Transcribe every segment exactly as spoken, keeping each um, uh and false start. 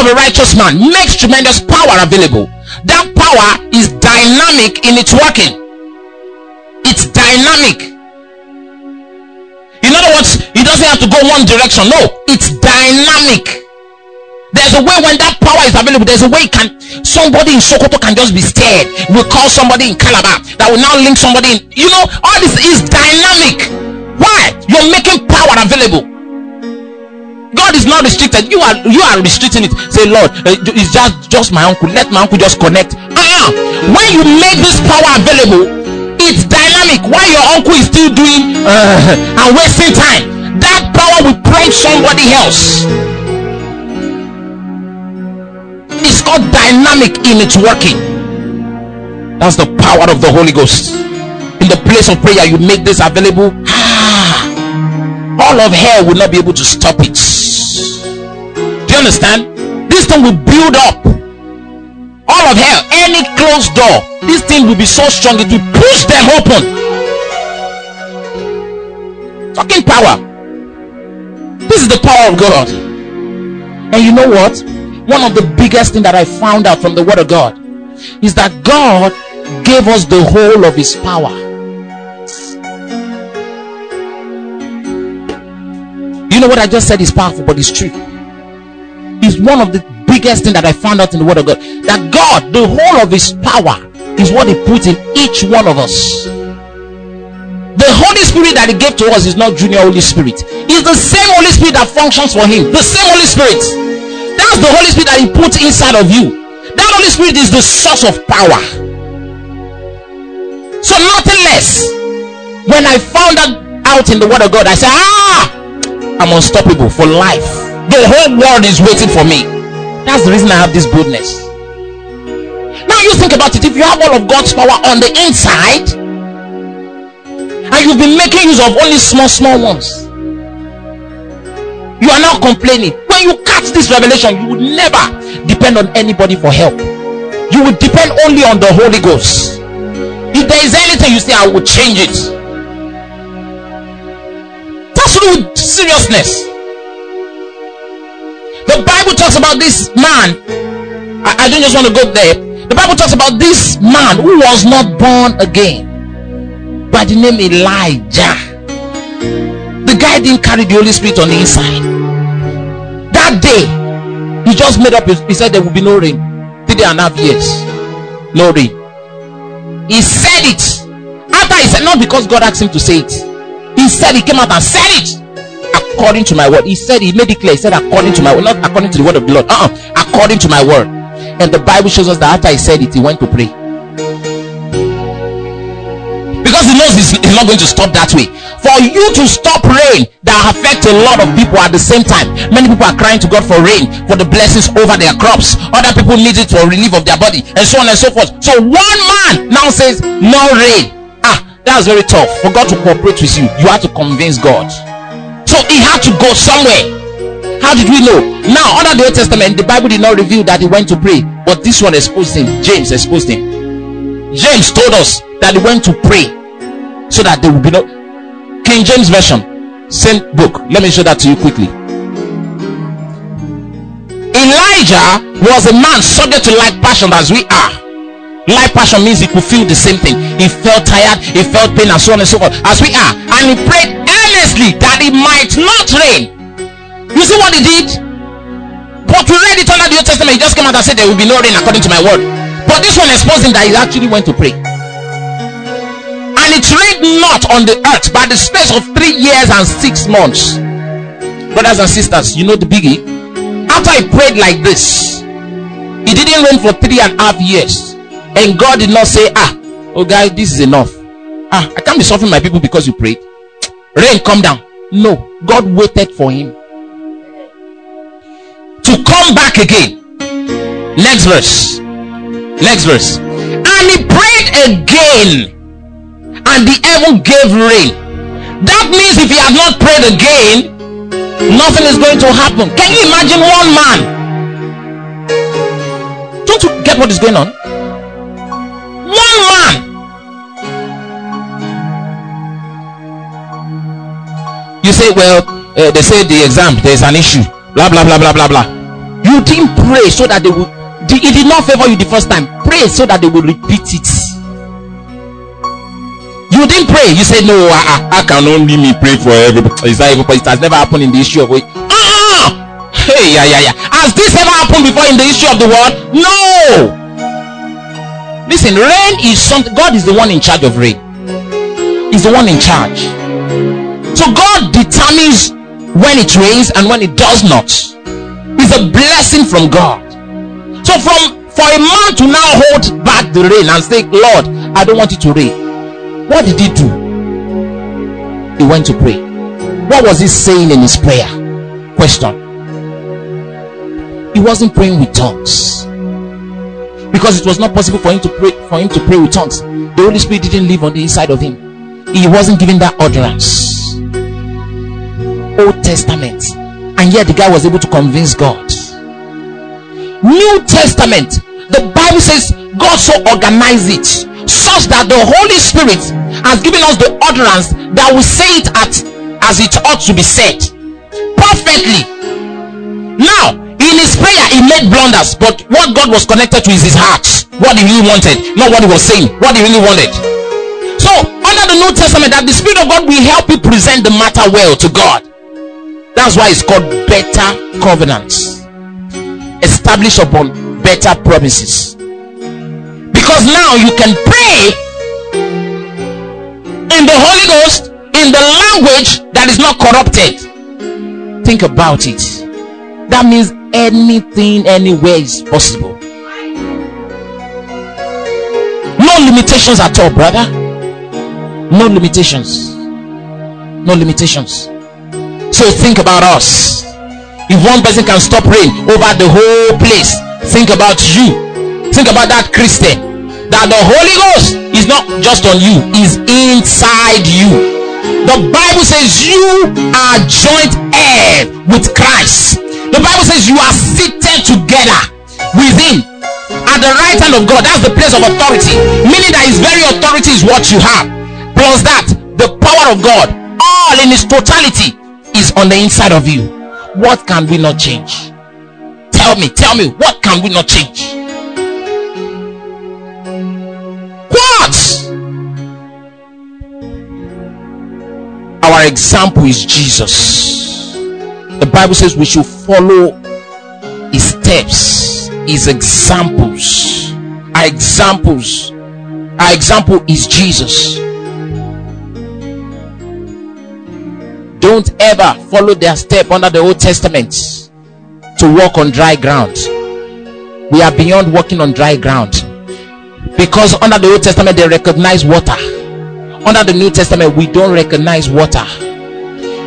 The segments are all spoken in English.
of a righteous man makes tremendous power available. That power is dynamic in its working. It's dynamic. In other words, it doesn't have to go one direction. No, it's dynamic. There's a way when that power is available, there's a way it can, somebody in Sokoto can just be scared. We'll call somebody in Calabar that will now link somebody in. You know, all this is dynamic. Why? You're making power available. God is not restricted. You are you are restricting it. Say, Lord, uh, it's just, just my uncle. Let my uncle just connect. Uh-uh. When you make this power available, it's dynamic. Why your uncle is still doing uh, and wasting time? That power will prompt somebody else. It's called dynamic in its working. That's the power of the Holy Ghost. In the place of prayer, you make this available. Ah, all of hell will not be able to stop it. Do you understand? This thing will build up. All of hell, any closed door, this thing will be so strong it will push them open. Talking power. This is the power of God. And you know what? One of the biggest things that I found out from the Word of God is that God gave us the whole of His power. You know what I just said is powerful, but it's true. It's one of the biggest things that I found out in the Word of God. That God, the whole of His power, is what He put in each one of us. The Holy Spirit that He gave to us is not junior Holy Spirit. It's the same Holy Spirit that functions for Him. The same Holy Spirit. That's the Holy Spirit that He puts inside of you. That Holy Spirit is the source of power. So nothing less. When I found that out in the Word of God, I said, ah, I'm unstoppable for life. The whole world is waiting for me. That's the reason I have this boldness. Now you think about it. If you have all of God's power on the inside, and you've been making use of only small, small ones, you are not complaining. When you catch this revelation, you will never depend on anybody for help. You will depend only on the Holy Ghost. If there is anything you say, I will change it. That's with seriousness. The Bible talks about this man. I, I don't just want to go there. The Bible talks about this man who was not born again by the name Elijah. The guy didn't carry the Holy Spirit on the inside. That day, he just made up. He said there will be no rain. Three and a half years, no rain. He said it. After he said, not because God asked him to say it. He said he came out and said it according to my word. He said he made it clear. He said according to my word, not according to the word of the Lord. Uh-uh. According to my word. And the Bible shows us that after he said it, he went to pray because he knows he's, he's not going to stop that way. For you to stop rain that affect a lot of people at the same time. Many people are crying to God for rain, for the blessings over their crops. Other people need it for relief of their body, and so on and so forth. So one man now says, no rain. Ah, that's very tough. For God to cooperate with you, you have to convince God. So he had to go somewhere. How did we know? Now, under the Old Testament, the Bible did not reveal that he went to pray. But this one exposed him. James exposed him. James told us that he went to pray so that there would be no... King James Version, same book. Let me show that to you quickly. Elijah was a man subject to like passion as we are. Like passion means he could feel the same thing. He felt tired, he felt pain, and so on and so forth as we are. And he prayed earnestly that it might not rain. You see what he did? But we read it under the Old Testament. He just came out and said there will be no rain according to my word. But this one exposed him that he actually went to pray. And it rained not on the earth by the space of three years and six months. Brothers and sisters, you know the biggie. After he prayed like this, it didn't rain for three and a half years. And God did not say, ah, oh guys, this is enough. Ah, I can't be suffering my people because you prayed. Rain, come down. No, God waited for him to come back again. Next verse. Next verse. And he prayed again, and the heaven gave rain. That means if he had not prayed again, nothing is going to happen. Can you imagine one man? Don't you get what is going on? One man. You say, well, uh, they say the exam, there's an issue, blah blah blah blah blah blah. You didn't pray so that they would. It did not favor you the first time. Pray so that they will repeat it. You didn't pray. You said, no, I, I, I can only me pray for everybody. Is that everybody? It has never happened in the issue of. Ah! Hey, yeah, yeah, yeah. Has this ever happened before in the issue of the world? No. Listen, rain is something. God is the one in charge of rain. He's the one in charge. So God determines when it rains and when it does not. It's a blessing from God. So from for a man to now hold back the rain and say, Lord, I don't want it to rain. What did he do? He went to pray. What was he saying in his prayer? Question. He wasn't praying with tongues. Because it was not possible for him to pray for him to pray with tongues. The Holy Spirit didn't live on the inside of him. He wasn't given that utterance. Old Testament. And yet the guy was able to convince God. New Testament, the Bible says God so organized it such that the Holy Spirit has given us the utterance that we say it at as it ought to be said perfectly. Now in his prayer he made blunders, but what God was connected to is his heart, what he really wanted, not what he was saying, what he really wanted. So under the New Testament, that the Spirit of God will help you present the matter well to God. That's why it's called better covenants, established upon better promises. Because now you can pray in the Holy Ghost in the language that is not corrupted. Think about it. That means anything, anywhere is possible. No limitations at all, brother. No limitations. No limitations. So think about us. If one person can stop rain over the whole place, think about you. Think about that Christian. That the Holy Ghost is not just on you, is inside you. The Bible says you are joint heir with Christ. The Bible says you are seated together with him at the right hand of God. That's the place of authority. Meaning that his very authority is what you have. Plus that, the power of God, all in its totality, is on the inside of you. What can we not change? Tell me, tell me, what can we not change? What? Our example is Jesus. The Bible says we should follow his steps, his examples. Our examples, our example is Jesus. Don't ever follow their step under the Old Testament to walk on dry ground. We are beyond walking on dry ground, because under the Old Testament they recognize water. Under the New Testament we don't recognize water.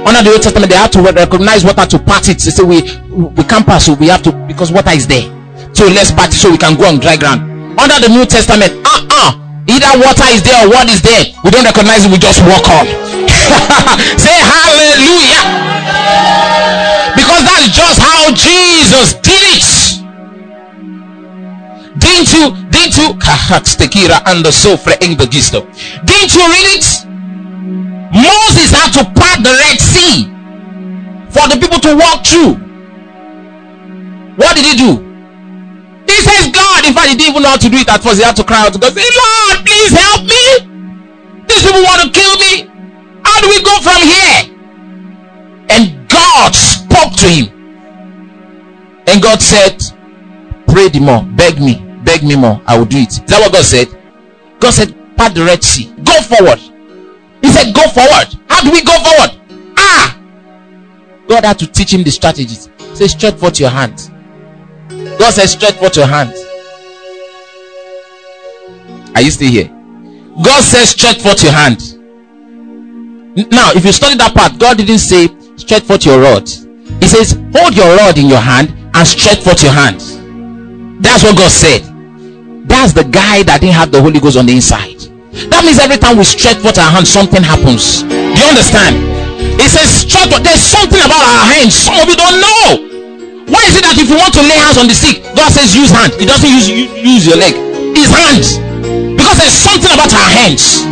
Under the Old Testament they have to recognize water to part it. They say we we can't pass, so we have to, because water is there. So let's part it so we can go on dry ground. Under the New Testament, uh uh, either water is there or what is there. We don't recognize it. We just walk on. Say hallelujah, because that's just how Jesus did it. Didn't you didn't you and the in the didn't you read it? Moses had to part the Red Sea for the people to walk through. What did he do? He says God. In fact, he didn't even know how to do it at first. He had to cry out to God, say, Lord, please help me, these people want to kill me. How do we go from here? And God spoke to him, and God said, pray the more, beg me, beg me more, I will do it. Is that what God said? God said, part the Red Sea, go forward. He said, go forward. How do we go forward? Ah, God had to teach him the strategies. He said, stretch forth your hand. God said, stretch forth your hand. Are you still here? God said, stretch forth your hand. Now, if you study that part, God didn't say stretch forth your rod. He says hold your rod in your hand and stretch forth your hand. That's what God said. That's the guy that didn't have the Holy Ghost on the inside. That means every time we stretch forth our hand, something happens. Do you understand? He says stretch forth. There's something about our hands. Some of you don't know. Why is it that if you want to lay hands on the sick, God says use hand? He doesn't use use your leg. His hands. Because there's something about our hands.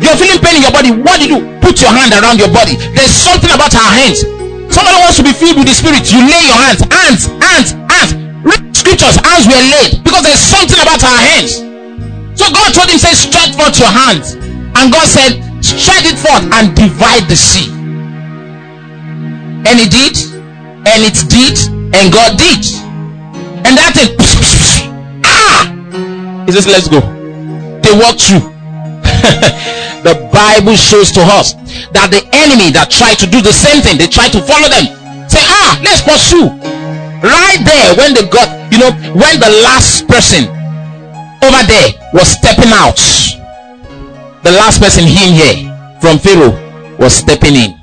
You're feeling pain in your body. What do you do? Put your hand around your body. There's something about our hands. Somebody wants to be filled with the Spirit, you lay your hands. Hands, hands, hands. Read scriptures, hands were laid. Because there's something about our hands. So God told him, say, stretch forth your hands. And God said, stretch it forth and divide the sea. And he did. And it did. And God did. And that thing, ah! He says, let's go. They walked through. The Bible shows to us that the enemy that tried to do the same thing, they tried to follow them, say, ah, let's pursue. Right there, when they got, you know, when the last person over there was stepping out, the last person in here from Pharaoh was stepping in.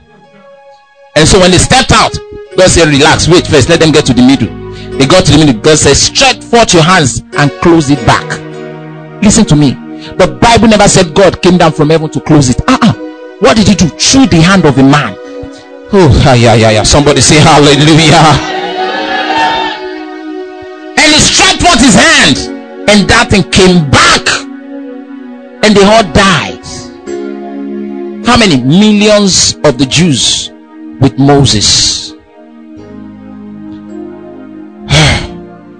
And so when they stepped out, God said, relax, wait first, let them get to the middle. They got to the middle. God said, stretch forth your hands and close it back. Listen to me. The Bible never said God came down from heaven to close it. Uh-uh. What did he do? Through the hand of a man. Oh, yeah, yeah, yeah. Somebody say hallelujah. And he stretched forth his hand. And that thing came back. And they all died. How many? Millions of the Jews with Moses.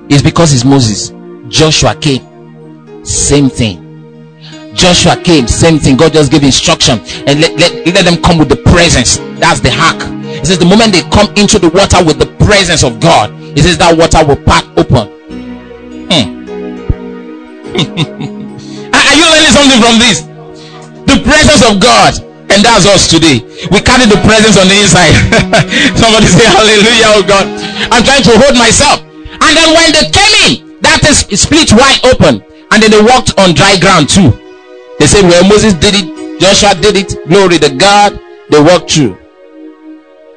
It's because it's Moses. Joshua came. Same thing. Joshua came, same thing. God just gave instruction and let, let, let them come with the presence. That's the hack. It says the moment they come into the water with the presence of God, it says that water will part open. hmm. Are you learning something from this? The presence of God. And that's us today. We carry the presence on the inside. Somebody say hallelujah. Oh God, I'm trying to hold myself. And then when they came in, that is split wide open, and then they walked on dry ground too. They said, well, Moses did it, Joshua did it, glory to God. They walked through.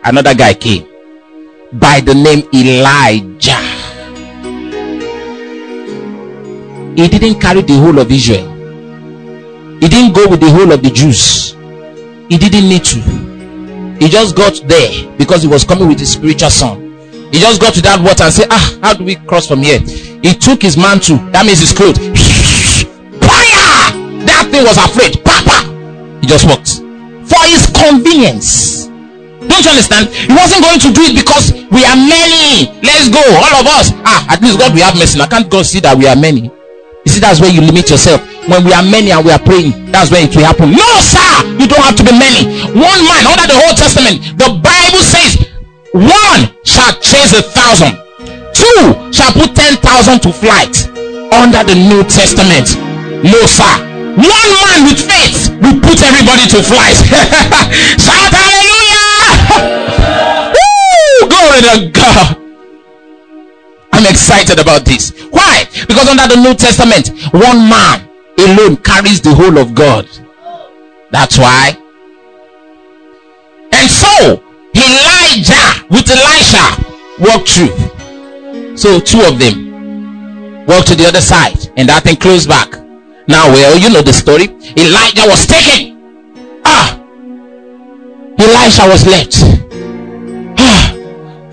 Another guy came by the name Elijah. He didn't carry the whole of Israel. He didn't go with the whole of the Jews. He didn't need to. He just got there because he was coming with his spiritual son. He just got to that water and said, ah, how do we cross from here? He took his mantle, that means his clothes. That thing was afraid. Papa, he just walked for his convenience. Don't you understand? He wasn't going to do it because we are many. Let's go, all of us. Ah, at least God, we have mercy. I can't go see that we are many. You see, that's where you limit yourself. When we are many and we are praying, that's where it will happen. No, sir, you don't have to be many. One man, under the Old Testament, the Bible says, one shall chase a thousand, two shall put ten thousand to flight. Under the New Testament, no, sir. One man with faith will put everybody to flight. Shout hallelujah! Woo! Glory to God. I'm excited about this. Why? Because under the New Testament, one man alone carries the whole of God. That's why. And so Elijah with Elisha walked through. So two of them walked to the other side, and that thing closed back. Now, well, you know the story. Elijah was taken. Ah, Elisha was left. Ah,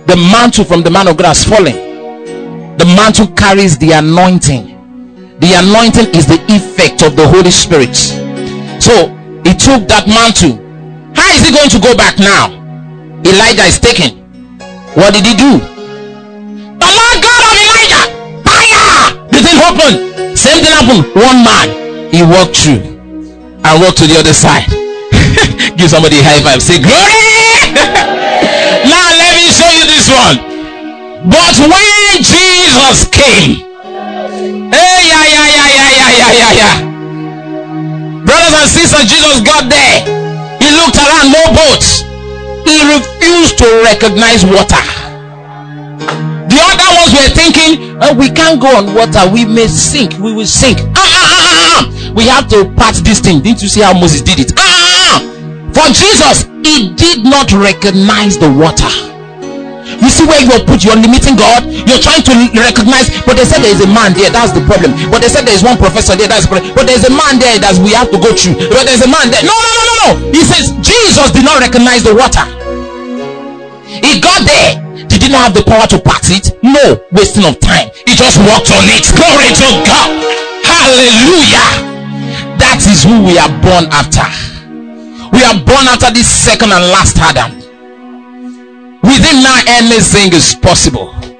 the mantle from the man of God has fallen. The mantle carries the anointing. The anointing is the effect of the Holy Spirit. So he took that mantle. How is he going to go back now? Elijah is taken. What did he do? The Lord God of Elijah, fire! The thing opened. Same thing happened. One man, he walked through and walked to the other side. Give somebody a high five. Say glory. Now let me show you this one. But when Jesus came, hey, yeah, yeah, yeah, yeah, yeah, yeah, yeah, yeah. Brothers and sisters, Jesus got there. He looked around, no boats. He refused to recognize water. The other ones were thinking, oh, we can't go on water, we may sink, we will sink. Ah, ah, ah, ah. We have to part this thing. Didn't you see how Moses did it? Ah, ah, ah. For Jesus, he did not recognize the water. You see where you are put, you are limiting God. You're trying to recognize, but they said there is a man there, that's the problem. But they said there is one professor there, that's the problem. But there's a man there that we have to go through. But there's a man there. No, no, no, no, no. He says Jesus did not recognize the water. He got there. He did not have the power to pass it. No wasting of time. He just walked on it. Glory to God. Hallelujah. That is who we are born after. We are born after this second and last Adam. Within now, anything is possible.